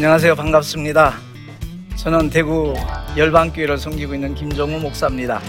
안녕하세요. 반갑습니다. 저는 대구 열방교회를 섬기고 있는 김종우 목사입니다.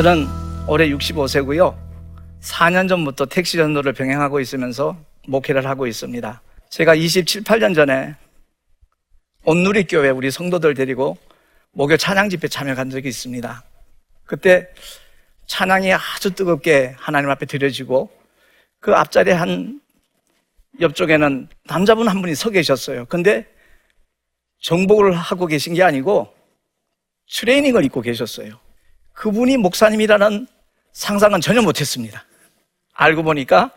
저는 올해 65세고요. 4년 전부터 택시 전도를 병행하고 있으면서 목회를 하고 있습니다. 제가 27~8년 전에 온누리교회 우리 성도들 데리고 목요 찬양 집회 참여한 적이 있습니다. 그때 찬양이 아주 뜨겁게 하나님 앞에 드려지고 그 앞자리 한 옆쪽에는 남자분 한 분이 서 계셨어요. 근데 정복을 하고 계신 게 아니고 트레이닝을 입고 계셨어요. 그분이 목사님이라는 상상은 전혀 못했습니다. 알고 보니까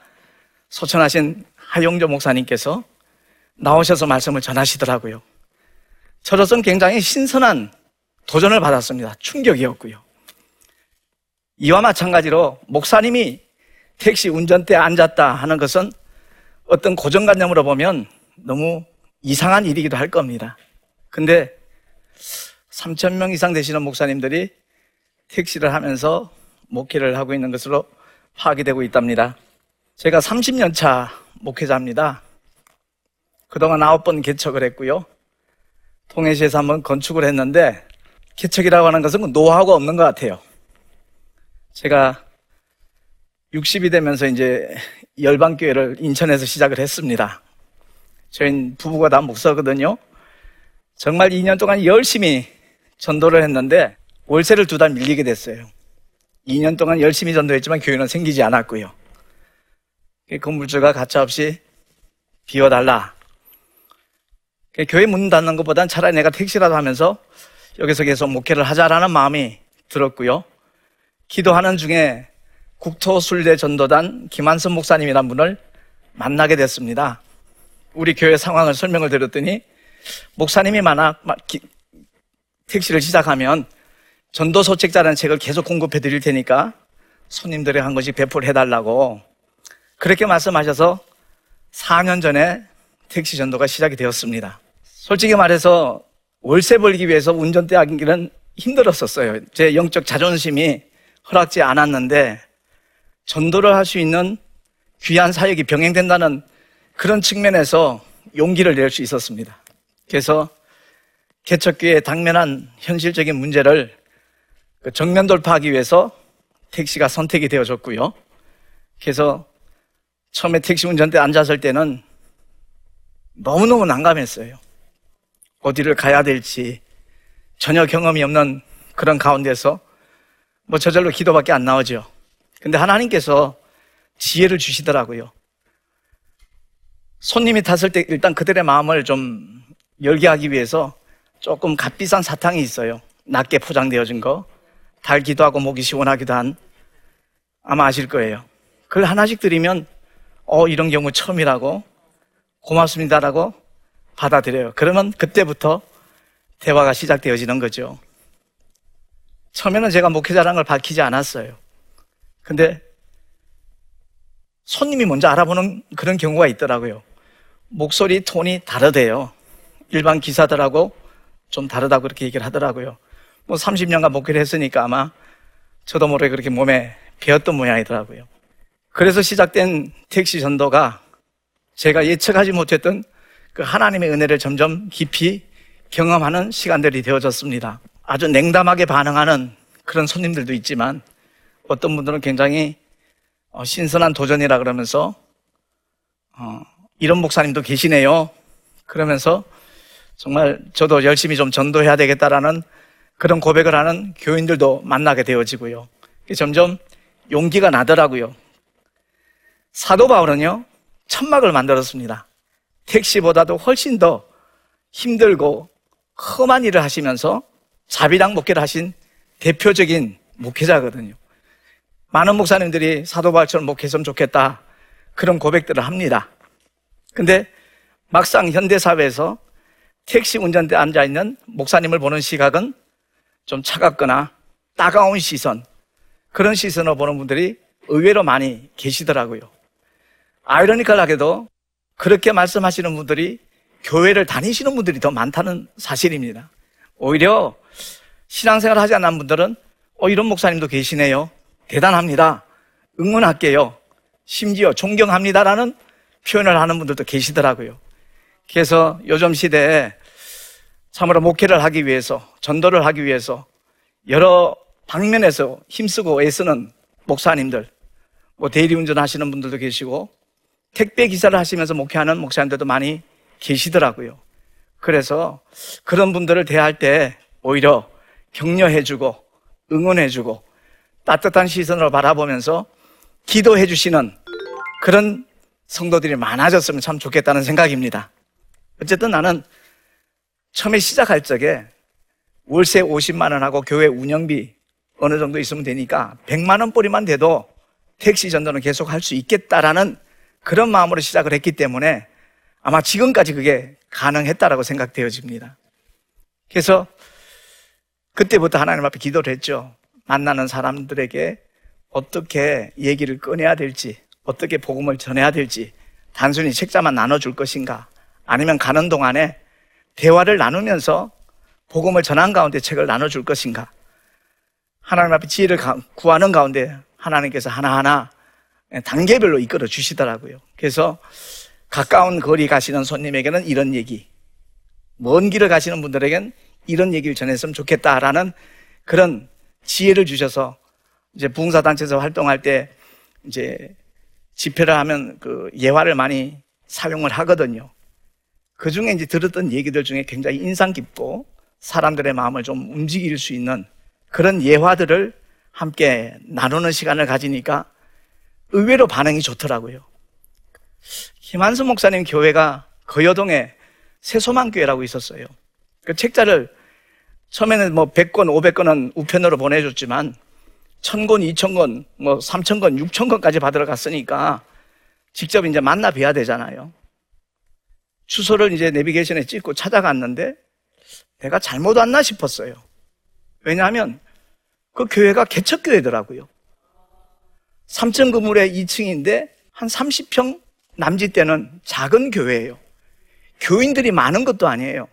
소천하신 하용조 목사님께서 나오셔서 말씀을 전하시더라고요. 저로서는 굉장히 신선한 도전을 받았습니다. 충격이었고요. 이와 마찬가지로 목사님이 택시 운전대에 앉았다 하는 것은 어떤 고정관념으로 보면 너무 이상한 일이기도 할 겁니다. 근데 3,000명 이상 되시는 목사님들이 택시를 하면서 목회를 하고 있는 것으로 파악이 되고 있답니다. 제가 30년 차 목회자입니다. 그동안 9번 개척을 했고요. 통해시에서 한번 건축을 했는데 개척이라고 하는 것은 노하우가 없는 것 같아요. 제가 60이 되면서 이제 열방교회를 인천에서 시작을 했습니다. 저희 부부가 다 목사거든요. 정말 2년 동안 열심히 전도를 했는데 월세를 2달 밀리게 됐어요. 2년 동안 열심히 전도했지만 교회는 생기지 않았고요. 건물주가 가차없이 비워달라. 교회 문 닫는 것보단 차라리 내가 택시라도 하면서 여기서 계속 목회를 하자라는 마음이 들었고요. 기도하는 중에 국토술대 전도단 김한섭 목사님이란 분을 만나게 됐습니다. 우리 교회 상황을 설명을 드렸더니 목사님이 많아 택시를 시작하면 전도소책자라는 책을 계속 공급해 드릴 테니까 손님들이 한 권씩 배포를 해달라고 그렇게 말씀하셔서 4년 전에 택시 전도가 시작이 되었습니다. 솔직히 말해서 월세 벌기 위해서 운전대 하기는 힘들었었어요. 제 영적 자존심이 허락지 않았는데 전도를 할 수 있는 귀한 사역이 병행된다는 그런 측면에서 용기를 낼 수 있었습니다. 그래서 개척교회의 당면한 현실적인 문제를 정면 돌파하기 위해서 택시가 선택이 되어졌고요. 그래서 처음에 택시 운전대에 앉았을 때는 너무너무 난감했어요. 어디를 가야 될지 전혀 경험이 없는 그런 가운데서 저절로 기도밖에 안 나오죠. 근데 하나님께서 지혜를 주시더라고요. 손님이 탔을 때 일단 그들의 마음을 좀 열게 하기 위해서 조금 값비싼 사탕이 있어요. 낮게 포장되어진 거. 달기도 하고 목이 시원하기도 한, 아마 아실 거예요. 그걸 하나씩 드리면 이런 경우 처음이라고 고맙습니다라고 받아들여요. 그러면 그때부터 대화가 시작되어지는 거죠. 처음에는 제가 목회자라는 걸 밝히지 않았어요. 근데 손님이 먼저 알아보는 그런 경우가 있더라고요. 목소리 톤이 다르대요. 일반 기사들하고 좀 다르다고 그렇게 얘기를 하더라고요. 뭐 30년간 목회를 했으니까 아마 저도 모르게 그렇게 몸에 배었던 모양이더라고요. 그래서 시작된 택시 전도가 제가 예측하지 못했던 그 하나님의 은혜를 점점 깊이 경험하는 시간들이 되어졌습니다. 아주 냉담하게 반응하는 그런 손님들도 있지만 어떤 분들은 굉장히 신선한 도전이라 그러면서 이런 목사님도 계시네요. 그러면서 정말 저도 열심히 좀 전도해야 되겠다라는 그런 고백을 하는 교인들도 만나게 되어지고요. 점점 용기가 나더라고요. 사도 바울은요, 천막을 만들었습니다. 택시보다도 훨씬 더 힘들고 험한 일을 하시면서 자비랑 목회를 하신 대표적인 목회자거든요. 많은 목사님들이 사도 바울처럼 목회했으면 좋겠다, 그런 고백들을 합니다. 근데 막상 현대사회에서 택시 운전대에 앉아있는 목사님을 보는 시각은 좀 차갑거나 따가운 시선, 그런 시선으로 보는 분들이 의외로 많이 계시더라고요. 아이러니컬하게도 그렇게 말씀하시는 분들이 교회를 다니시는 분들이 더 많다는 사실입니다. 오히려 신앙생활을 하지 않는 분들은 이런 목사님도 계시네요, 대단합니다, 응원할게요, 심지어 존경합니다라는 표현을 하는 분들도 계시더라고요. 그래서 요즘 시대에 참으로 목회를 하기 위해서, 전도를 하기 위해서 여러 방면에서 힘쓰고 애쓰는 목사님들, 뭐 대리운전 하시는 분들도 계시고 택배 기사를 하시면서 목회하는 목사님들도 많이 계시더라고요. 그래서 그런 분들을 대할 때 오히려 격려해주고 응원해주고 따뜻한 시선으로 바라보면서 기도해주시는 그런 성도들이 많아졌으면 참 좋겠다는 생각입니다. 어쨌든 나는 처음에 시작할 적에 월세 50만 원하고 교회 운영비 어느 정도 있으면 되니까 100만 원뿌리만 돼도 택시 전도는 계속 할 수 있겠다라는 그런 마음으로 시작을 했기 때문에 아마 지금까지 그게 가능했다라고 생각되어집니다. 그래서 그때부터 하나님 앞에 기도를 했죠. 만나는 사람들에게 어떻게 얘기를 꺼내야 될지, 어떻게 복음을 전해야 될지, 단순히 책자만 나눠줄 것인가, 아니면 가는 동안에 대화를 나누면서 복음을 전한 가운데 책을 나눠줄 것인가. 하나님 앞에 지혜를 구하는 가운데 하나님께서 하나하나 단계별로 이끌어 주시더라고요. 그래서 가까운 거리 가시는 손님에게는 이런 얘기, 먼 길을 가시는 분들에겐 이런 얘기를 전했으면 좋겠다라는 그런 지혜를 주셔서, 이제 부흥사단체에서 활동할 때 이제 집회를 하면 그 예화를 많이 사용을 하거든요. 그 중에 이제 들었던 얘기들 중에 굉장히 인상 깊고 사람들의 마음을 좀 움직일 수 있는 그런 예화들을 함께 나누는 시간을 가지니까 의외로 반응이 좋더라고요. 김한수 목사님 교회가 거여동에 새소망교회라고 있었어요. 그 책자를 처음에는 뭐 100권, 500권은 우편으로 보내줬지만 1000권, 2000권, 뭐 3000권, 6000권까지 받으러 갔으니까 직접 이제 만나 뵈야 되잖아요. 주소를 이제 내비게이션에 찍고 찾아갔는데 내가 잘못 왔나 싶었어요. 왜냐하면 그 교회가 개척교회더라고요. 3층 건물에 2층인데 한 30평 남짓되는 작은 교회예요. 교인들이 많은 것도 아니에요.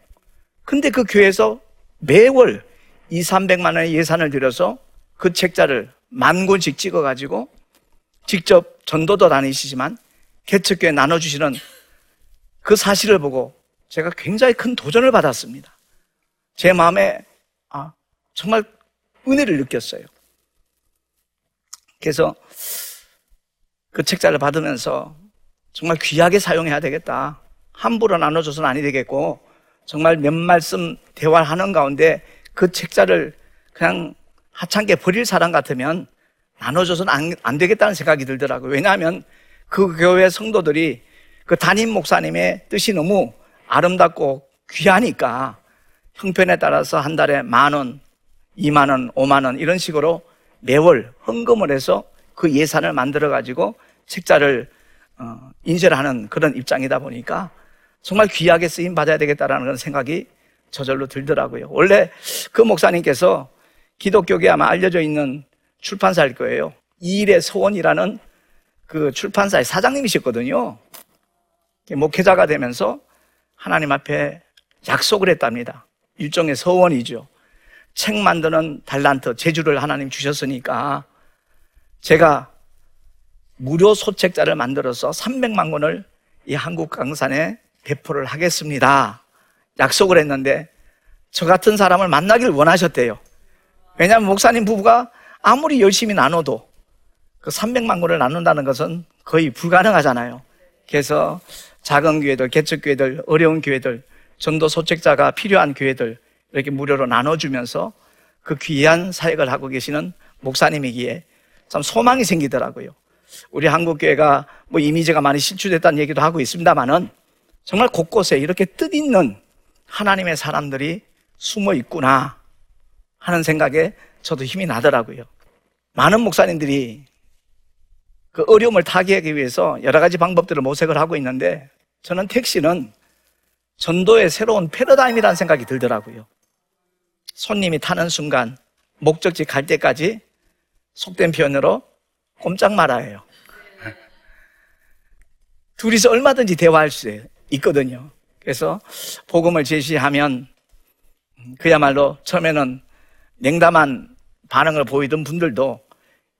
근데 그 교회에서 매월 2, 300만 원의 예산을 들여서 그 책자를 10,000권씩 찍어가지고 직접 전도도 다니시지만 개척교회 나눠주시는 그 사실을 보고 제가 굉장히 큰 도전을 받았습니다. 제 마음에 정말 은혜를 느꼈어요. 그래서 그 책자를 받으면서 정말 귀하게 사용해야 되겠다, 함부로 나눠줘서는 아니 되겠고 정말 몇 말씀 대화하는 가운데 그 책자를 그냥 하찮게 버릴 사람 같으면 나눠줘서는 안 되겠다는 생각이 들더라고요. 왜냐하면 그 교회 성도들이 그 담임 목사님의 뜻이 너무 아름답고 귀하니까 형편에 따라서 한 달에 10,000원, 20,000원, 50,000원 이런 식으로 매월 헌금을 해서 그 예산을 만들어가지고 책자를 인쇄하는 그런 입장이다 보니까 정말 귀하게 쓰임 받아야 되겠다라는 그런 생각이 저절로 들더라고요. 원래 그 목사님께서 기독교계 아마 알려져 있는 출판사일 거예요. 이일의 소원이라는 그 출판사의 사장님이셨거든요. 목회자가 되면서 하나님 앞에 약속을 했답니다. 일종의 서원이죠. 책 만드는 달란트, 재주를 하나님 주셨으니까 제가 무료 소책자를 만들어서 300만 권을 이 한국 강산에 배포를 하겠습니다. 약속을 했는데 저 같은 사람을 만나길 원하셨대요. 왜냐하면 목사님 부부가 아무리 열심히 나눠도 그 300만 권을 나눈다는 것은 거의 불가능하잖아요. 그래서 작은 교회들, 개척교회들, 어려운 교회들, 전도 소책자가 필요한 교회들 이렇게 무료로 나눠주면서 그 귀한 사역을 하고 계시는 목사님이기에 참 소망이 생기더라고요. 우리 한국교회가 뭐 이미지가 많이 실추됐다는 얘기도 하고 있습니다만은 정말 곳곳에 이렇게 뜻있는 하나님의 사람들이 숨어 있구나 하는 생각에 저도 힘이 나더라고요. 많은 목사님들이 그 어려움을 타개하기 위해서 여러 가지 방법들을 모색을 하고 있는데 저는 택시는 전도의 새로운 패러다임이라는 생각이 들더라고요. 손님이 타는 순간 목적지 갈 때까지 속된 표현으로 꼼짝 말아요. 둘이서 얼마든지 대화할 수 있거든요. 그래서 복음을 제시하면 그야말로 처음에는 냉담한 반응을 보이던 분들도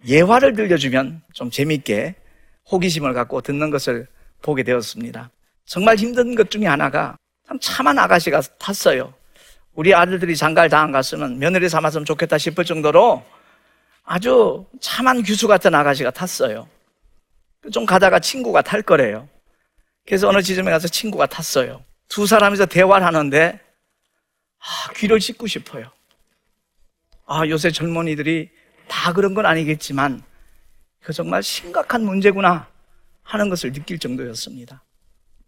예화를 들려주면 좀 재미있게 호기심을 갖고 듣는 것을 보게 되었습니다. 정말 힘든 것 중에 하나가 참 참한 아가씨가 탔어요. 우리 아들들이 장가를 다 안 갔으면 며느리 삼았으면 좋겠다 싶을 정도로 아주 참한 규수 같은 아가씨가 탔어요. 좀 가다가 친구가 탈 거래요. 그래서 어느 지점에 가서 친구가 탔어요. 두 사람이서 대화를 하는데 귀를 찢고 싶어요. 요새 젊은이들이 다 그런 건 아니겠지만 그 정말 심각한 문제구나 하는 것을 느낄 정도였습니다.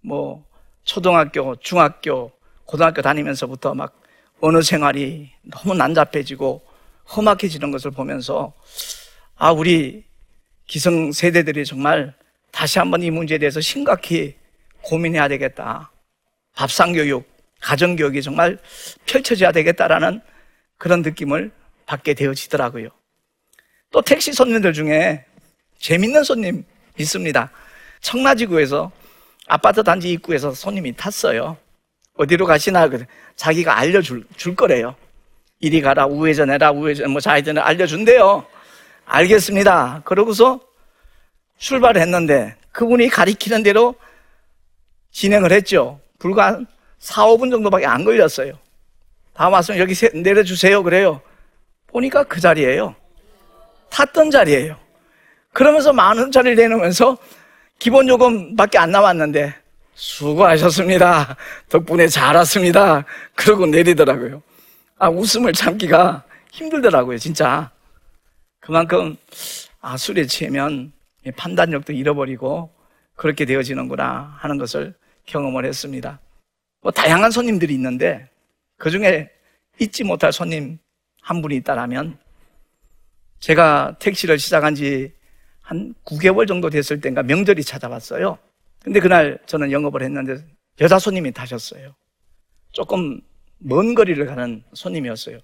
뭐 초등학교, 중학교, 고등학교 다니면서부터 막 언어 생활이 너무 난잡해지고 험악해지는 것을 보면서 우리 기성세대들이 정말 다시 한번 이 문제에 대해서 심각히 고민해야 되겠다. 밥상교육, 가정교육이 정말 펼쳐져야 되겠다라는 그런 느낌을 받게 되어지더라고요. 또 택시 손님들 중에 재밌는 손님 있습니다. 청라지구에서 아파트 단지 입구에서 손님이 탔어요. 어디로 가시나? 자기가 알려줄 거래요. 이리 가라, 우회전해라, 좌회전해라 알려준대요. 알겠습니다. 그러고서 출발했는데 그분이 가리키는 대로 진행을 했죠. 불과 한 4, 5분 정도밖에 안 걸렸어요. 다 왔으면 여기 내려주세요 그래요. 보니까 그 자리예요. 탔던 자리예요. 그러면서 10,000원짜리를 내놓으면서 기본요금밖에 안 남았는데 수고하셨습니다. 덕분에 잘 왔습니다. 그러고 내리더라고요. 웃음을 참기가 힘들더라고요. 진짜. 그만큼 술에 취하면 판단력도 잃어버리고 그렇게 되어지는구나 하는 것을 경험을 했습니다. 뭐 다양한 손님들이 있는데 그중에 잊지 못할 손님 한 분이 있다라면 제가 택시를 시작한 지 한 9개월 정도 됐을 때인가 명절이 찾아왔어요. 근데 그날 저는 영업을 했는데 여자 손님이 타셨어요. 조금 먼 거리를 가는 손님이었어요.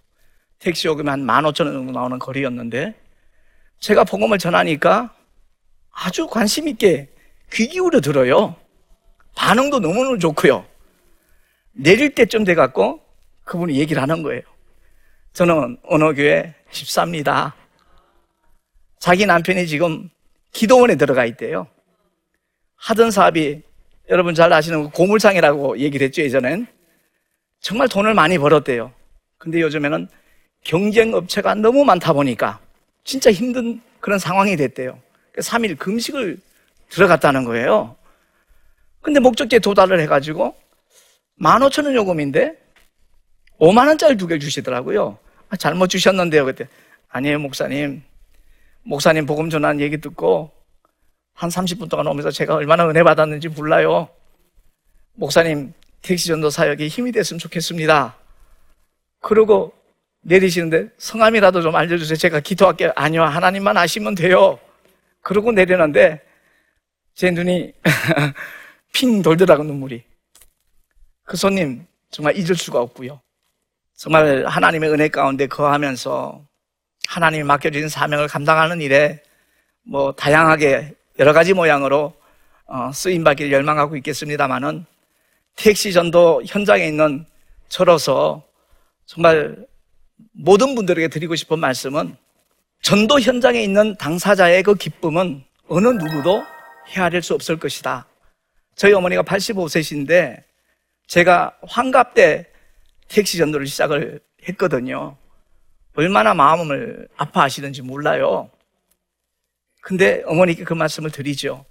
택시 요금이 한 15,000원 정도 나오는 거리였는데 제가 복음을 전하니까 아주 관심 있게 귀 기울여 들어요. 반응도 너무너무 좋고요. 내릴 때쯤 돼갖고 그분이 얘기를 하는 거예요. 저는 어느 교회 집사입니다. 자기 남편이 지금 기도원에 들어가 있대요. 하던 사업이 여러분 잘 아시는 고물상이라고 얘기를 했죠. 예전엔 정말 돈을 많이 벌었대요. 근데 요즘에는 경쟁업체가 너무 많다 보니까 진짜 힘든 그런 상황이 됐대요. 3일 금식을 들어갔다는 거예요. 근데 목적지에 도달을 해가지고 15,000원 요금인데 50,000원짜리 2개 주시더라고요. 잘못 주셨는데요. 그때 아니에요 목사님. 목사님 복음 전하는 얘기 듣고 한 30분 동안 오면서 제가 얼마나 은혜 받았는지 몰라요. 목사님 택시 전도 사역에 힘이 됐으면 좋겠습니다. 그러고 내리시는데 성함이라도 좀 알려주세요. 제가 기도할게요. 아니요, 하나님만 아시면 돼요. 그러고 내리는데 제 눈이 핑 돌더라고 눈물이. 그 손님 정말 잊을 수가 없고요. 정말 하나님의 은혜 가운데 거하면서 하나님이 맡겨주신 사명을 감당하는 일에 뭐 다양하게 여러 가지 모양으로 쓰임받길 열망하고 있겠습니다만은 택시 전도 현장에 있는 저로서 정말 모든 분들에게 드리고 싶은 말씀은 전도 현장에 있는 당사자의 그 기쁨은 어느 누구도 헤아릴 수 없을 것이다. 저희 어머니가 85세신데 제가 환갑 때 택시 전도를 시작을 했거든요. 얼마나 마음을 아파하시는지 몰라요. 근데 어머니께 그 말씀을 드리죠.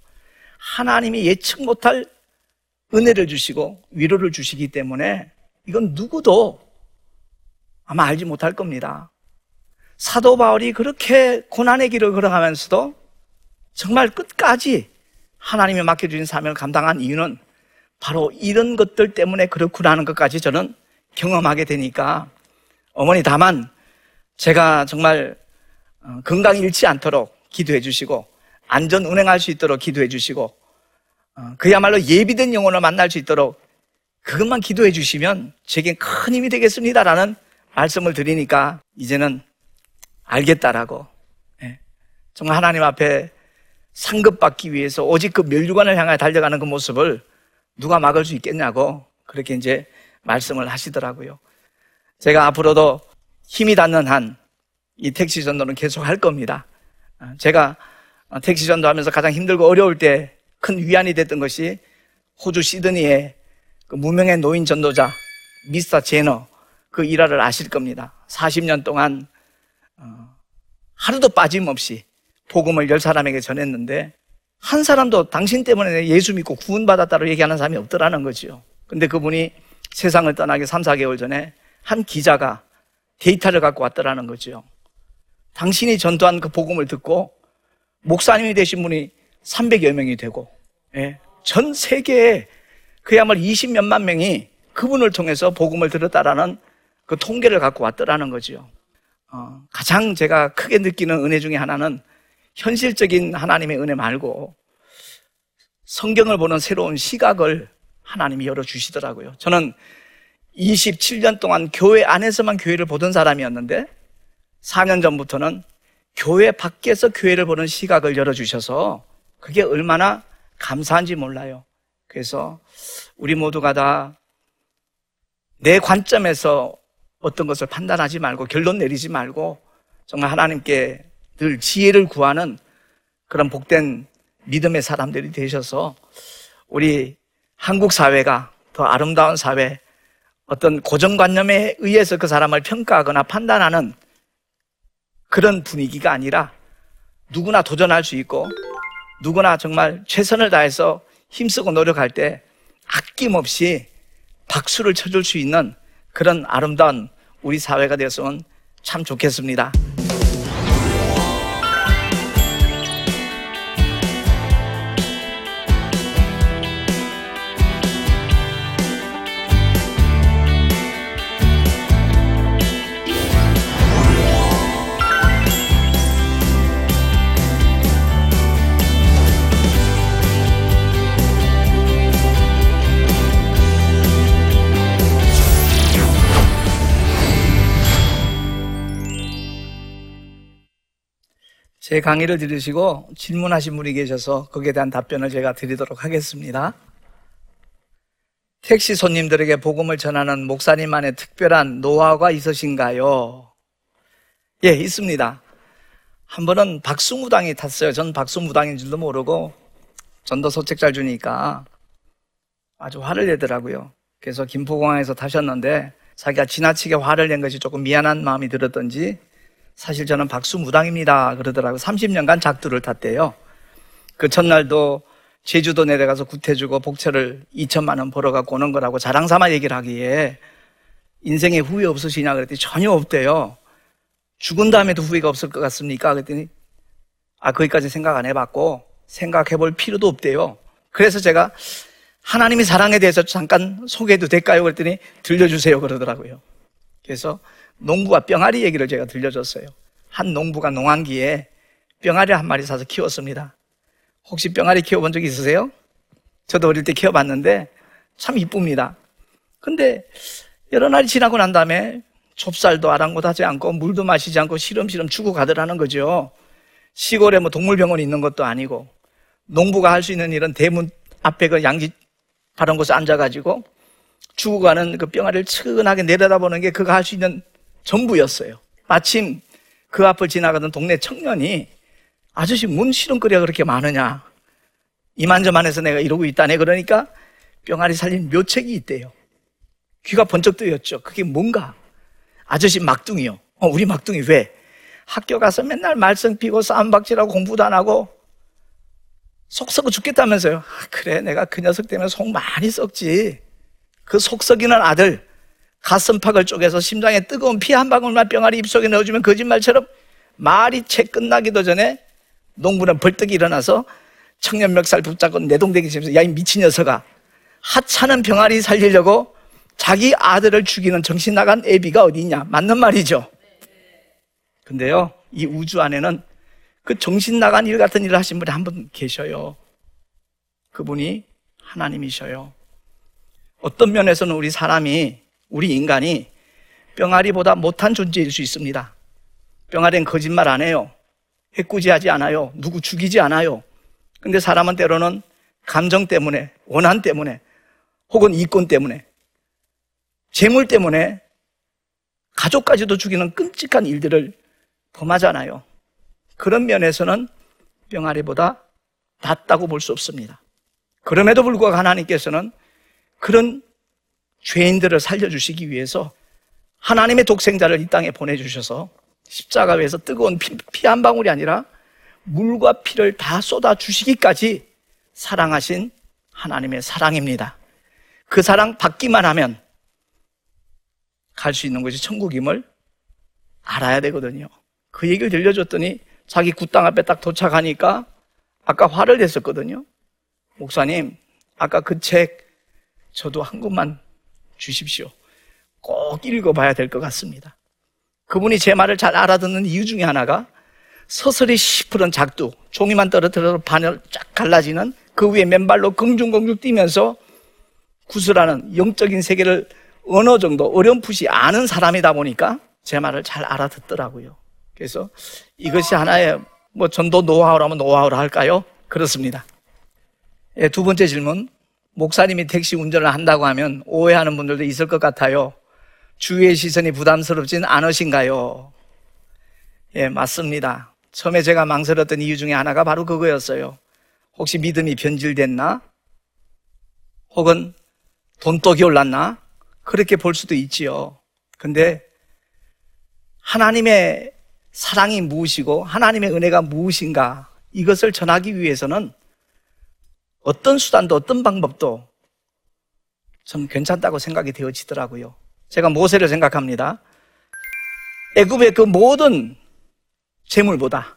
하나님이 예측 못할 은혜를 주시고 위로를 주시기 때문에 이건 누구도 아마 알지 못할 겁니다. 사도 바울이 그렇게 고난의 길을 걸어가면서도 정말 끝까지 하나님이 맡겨주신 사명을 감당한 이유는 바로 이런 것들 때문에 그렇구나 하는 것까지 저는 경험하게 되니까, 어머니 다만 제가 정말 건강 잃지 않도록 기도해 주시고 안전 운행할 수 있도록 기도해 주시고 그야말로 예비된 영혼을 만날 수 있도록 그것만 기도해 주시면 제겐 큰 힘이 되겠습니다라는 말씀을 드리니까 이제는 알겠다라고, 정말 하나님 앞에 상급받기 위해서 오직 그 멸류관을 향해 달려가는 그 모습을 누가 막을 수 있겠냐고 그렇게 이제 말씀을 하시더라고요. 제가 앞으로도 힘이 닿는 한 이 택시 전도는 계속 할 겁니다. 제가 택시 전도하면서 가장 힘들고 어려울 때 큰 위안이 됐던 것이 호주 시드니의 그 무명의 노인 전도자 미스터 제너, 그 일화를 아실 겁니다. 40년 동안 하루도 빠짐없이 복음을 10사람에게 전했는데 한 사람도 당신 때문에 예수 믿고 구원받았다고 얘기하는 사람이 없더라는 거죠. 근데 그분이 세상을 떠나기 3-4개월 전에 한 기자가 데이터를 갖고 왔더라는 거죠. 당신이 전도한 그 복음을 듣고 목사님이 되신 분이 300여 명이 되고, 전 세계에 그야말로 20몇만 명이 그분을 통해서 복음을 들었다라는 그 통계를 갖고 왔더라는 거죠. 가장 제가 크게 느끼는 은혜 중에 하나는 현실적인 하나님의 은혜 말고 성경을 보는 새로운 시각을 하나님이 열어주시더라고요. 저는 27년 동안 교회 안에서만 교회를 보던 사람이었는데 4년 전부터는 교회 밖에서 교회를 보는 시각을 열어주셔서 그게 얼마나 감사한지 몰라요. 그래서 우리 모두가 다 내 관점에서 어떤 것을 판단하지 말고 결론 내리지 말고 정말 하나님께 늘 지혜를 구하는 그런 복된 믿음의 사람들이 되셔서 우리 한국 사회가 더 아름다운 사회, 어떤 고정관념에 의해서 그 사람을 평가하거나 판단하는 그런 분위기가 아니라 누구나 도전할 수 있고 누구나 정말 최선을 다해서 힘쓰고 노력할 때 아낌없이 박수를 쳐줄 수 있는 그런 아름다운 우리 사회가 되었으면 참 좋겠습니다. 제 강의를 들으시고 질문하신 분이 계셔서 거기에 대한 답변을 제가 드리도록 하겠습니다. 택시 손님들에게 복음을 전하는 목사님만의 특별한 노하우가 있으신가요? 예, 있습니다. 한 번은 박수무당이 탔어요. 전 박수무당인 줄도 모르고 전도서 책 잘 주니까 아주 화를 내더라고요. 그래서 김포공항에서 타셨는데 자기가 지나치게 화를 낸 것이 조금 미안한 마음이 들었던지 사실 저는 박수무당입니다 그러더라고요. 30년간 작두를 탔대요. 그 첫날도 제주도 내려가서 구태주고 복채를 2,000만 원 벌어갖고 오는 거라고 자랑삼아 얘기를 하기에 인생에 후회 없으시냐 그랬더니 전혀 없대요. 죽은 다음에도 후회가 없을 것 같습니까? 그랬더니 거기까지 생각 안 해봤고 생각해 볼 필요도 없대요. 그래서 제가 하나님의 사랑에 대해서 잠깐 소개해도 될까요? 그랬더니 들려주세요 그러더라고요. 그래서 농부와 병아리 얘기를 제가 들려줬어요. 한 농부가 농한기에 병아리 한 마리 사서 키웠습니다. 혹시 병아리 키워본 적 있으세요? 저도 어릴 때 키워봤는데 참 이쁩니다. 근데 여러 날이 지나고 난 다음에 좁쌀도 아랑곳하지 않고 물도 마시지 않고 시름시름 죽어가더라는 거죠. 시골에 뭐 동물병원이 있는 것도 아니고 농부가 할 수 있는 일은 대문 앞에 그 양지 바른 곳에 앉아가지고 죽어가는 그 병아리를 측은하게 내려다보는 게 그가 할 수 있는 전부였어요. 마침 그 앞을 지나가던 동네 청년이 아저씨 뭔 시름거리가 그렇게 많으냐, 이만저만해서 내가 이러고 있다네. 그러니까 병아리 살린 묘책이 있대요. 귀가 번쩍 뜨였죠. 그게 뭔가? 아저씨 막둥이요. 우리 막둥이 왜? 학교 가서 맨날 말썽 피고 싸움박질하고 공부도 안 하고 속 썩어 죽겠다면서요. 그래, 내가 그 녀석 때문에 속 많이 썩지. 그 속 썩이는 아들, 가슴팍을 쪼개서 심장에 뜨거운 피 한 방울만 병아리 입속에 넣어주면 거짓말처럼 말이 채 끝나기도 전에 농부는 벌떡 일어나서 청년 멱살 붙잡고 내동댕이 치면서, 야, 이 미친 녀석아, 하찮은 병아리 살리려고 자기 아들을 죽이는 정신 나간 애비가 어디 있냐. 맞는 말이죠. 근데요, 이 우주 안에는 그 정신 나간 일 같은 일을 하신 분이 한 분 계셔요. 그분이 하나님이셔요. 어떤 면에서는 우리 사람이, 우리 인간이 병아리보다 못한 존재일 수 있습니다. 병아리는 거짓말 안 해요. 해꾸지하지 않아요. 누구 죽이지 않아요. 근데 사람은 때로는 감정 때문에, 원한 때문에, 혹은 이권 때문에, 재물 때문에 가족까지도 죽이는 끔찍한 일들을 범하잖아요. 그런 면에서는 병아리보다 낫다고 볼 수 없습니다. 그럼에도 불구하고 하나님께서는 그런 죄인들을 살려주시기 위해서 하나님의 독생자를 이 땅에 보내주셔서 십자가에서 뜨거운 피 한 방울이 아니라 물과 피를 다 쏟아주시기까지 사랑하신 하나님의 사랑입니다. 그 사랑 받기만 하면 갈 수 있는 곳이 천국임을 알아야 되거든요. 그 얘기를 들려줬더니 자기 굿당 앞에 딱 도착하니까 아까 화를 냈었거든요. 목사님, 아까 그 책 저도 한 권만 주십시오. 꼭 읽어봐야 될 것 같습니다. 그분이 제 말을 잘 알아듣는 이유 중에 하나가 서서히 시푸른 작두, 종이만 떨어뜨려서 반을 쫙 갈라지는 그 위에 맨발로 긍중긍중 뛰면서 구슬하는 영적인 세계를 어느 정도 어렴풋이 아는 사람이다 보니까 제 말을 잘 알아듣더라고요. 그래서 이것이 하나의 뭐 전도 노하우라면 노하우라 할까요? 그렇습니다. 예, 두 번째 질문. 목사님이 택시 운전을 한다고 하면 오해하는 분들도 있을 것 같아요. 주위의 시선이 부담스럽진 않으신가요? 예, 맞습니다. 처음에 제가 망설였던 이유 중에 하나가 바로 그거였어요. 혹시 믿음이 변질됐나? 혹은 돈독이 올랐나? 그렇게 볼 수도 있지요. 근데 하나님의 사랑이 무엇이고 하나님의 은혜가 무엇인가, 이것을 전하기 위해서는 어떤 수단도 어떤 방법도 참 괜찮다고 생각이 되어지더라고요. 제가 모세를 생각합니다. 애굽의 그 모든 재물보다,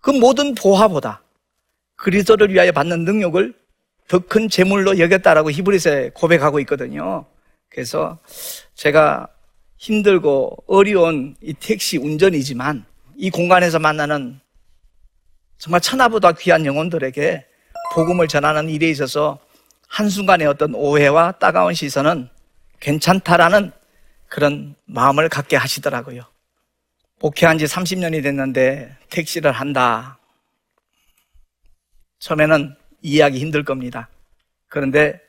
그 모든 보화보다 그리스도를 위하여 받는 능력을 더 큰 재물로 여겼다라고 히브리서에 고백하고 있거든요. 그래서 제가 힘들고 어려운 이 택시 운전이지만 이 공간에서 만나는 정말 천하보다 귀한 영혼들에게 복음을 전하는 일에 있어서 한순간의 어떤 오해와 따가운 시선은 괜찮다라는 그런 마음을 갖게 하시더라고요. 목회한 지 30년이 됐는데 택시를 한다. 처음에는 이해하기 힘들 겁니다. 그런데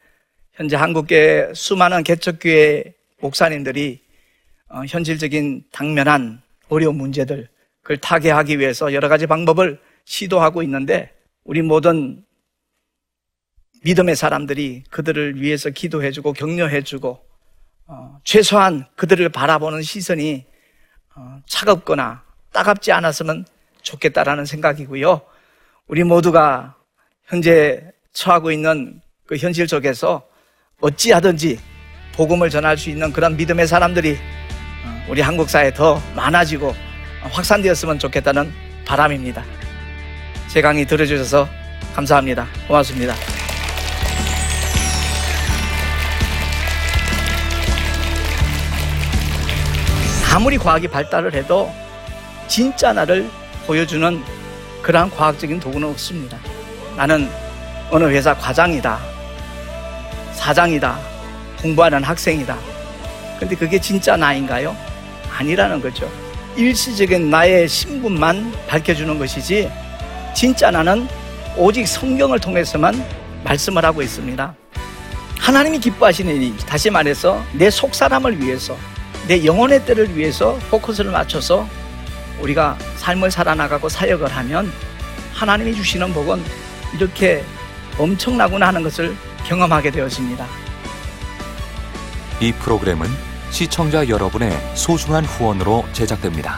현재 한국계 수많은 개척교회 목사님들이 현실적인 당면한 어려운 문제들, 그걸 타개하기 위해서 여러 가지 방법을 시도하고 있는데 우리 모든 믿음의 사람들이 그들을 위해서 기도해주고 격려해주고 최소한 그들을 바라보는 시선이 차갑거나 따갑지 않았으면 좋겠다라는 생각이고요. 우리 모두가 현재 처하고 있는 그 현실 속에서 어찌하든지 복음을 전할 수 있는 그런 믿음의 사람들이 우리 한국 사회에 더 많아지고 확산되었으면 좋겠다는 바람입니다. 제 강의 들어주셔서 감사합니다. 고맙습니다. 아무리 과학이 발달을 해도 진짜 나를 보여주는 그러한 과학적인 도구는 없습니다. 나는 어느 회사 과장이다, 사장이다, 공부하는 학생이다. 근데 그게 진짜 나인가요? 아니라는 거죠. 일시적인 나의 신분만 밝혀주는 것이지 진짜 나는 오직 성경을 통해서만 말씀을 하고 있습니다. 하나님이 기뻐하시는 일, 다시 말해서 내 속사람을 위해서, 내 영혼의 때를 위해서 포커스를 맞춰서 우리가 삶을 살아나가고 사역을 하면 하나님이 주시는 복은 이렇게 엄청나구나 하는 것을 경험하게 되었습니다. 이 프로그램은 시청자 여러분의 소중한 후원으로 제작됩니다.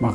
막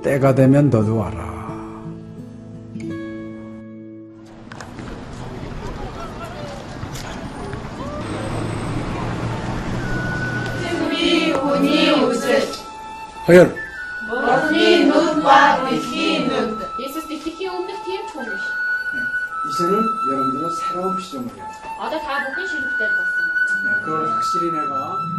때가 되면 너도 와라. 승비 운이 우슬. 허연. 머니 눈과 빛이 눈. 이제는 여러분들은 새로운 시점을 해요. 아들 다 먹기 싫을 때 봤어. 그걸 확실히 내가.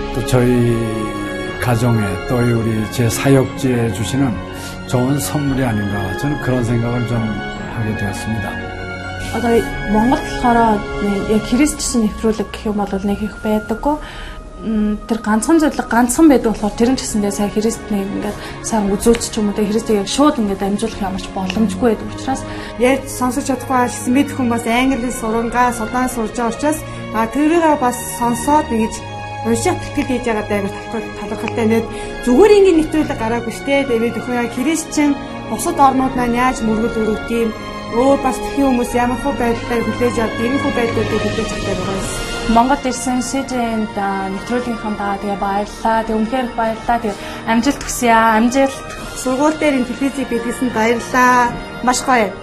또 저희 가정에 또 우리 제 사역지에 주시는 좋은 선물이 아닌가, 저는 그런 생각을 좀 하게 되었습니다. 저희 몽골 болохоор яг Христийн нефролог гэх юм бол нэг их байдаг. тэр ганцхан зөвлөг ганцхан байдаг болохоор тэр нь ч гэсэндээ сая христний ингээд сайн үзүүлч ч юм уу тэ христийг яг шууд ингээд амжуулах ямарч боломжгүй байдаг учраас ярьж сонсож чадахгүй байсан мэд хүн бас англи сурангаа судаан сурж байгаа учраас а тэрийгээ бас сонсоод ингэж уншаад тэтгэл хийж байгаа даамир талхалтай нэг зүгээр ингээд нэвтрүүлэг гараагүй штэ тэгээд өхөө христчин бусад орнууд маань яаж мөргөл өрөвд юм өөр бас тхих хүмүүс ямар хөө байдлаар хүлээж авдаг юм хөө байдлуудыг хүлээж авдаг байгаас Монгол ирсэн СЖН-д нэвтрүүлгийнхаа дагаа тэгээ баярлаа. Тэг өмнөхөр баярлаа. Тэг амжилт хүсье аа. Амжилт. Сургууль дээр ин телевизэд бидлсэн баярлаа. Маш гоё.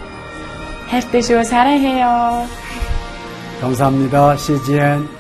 Хайртай шүү. 사랑해요. 감사합니다. СЖН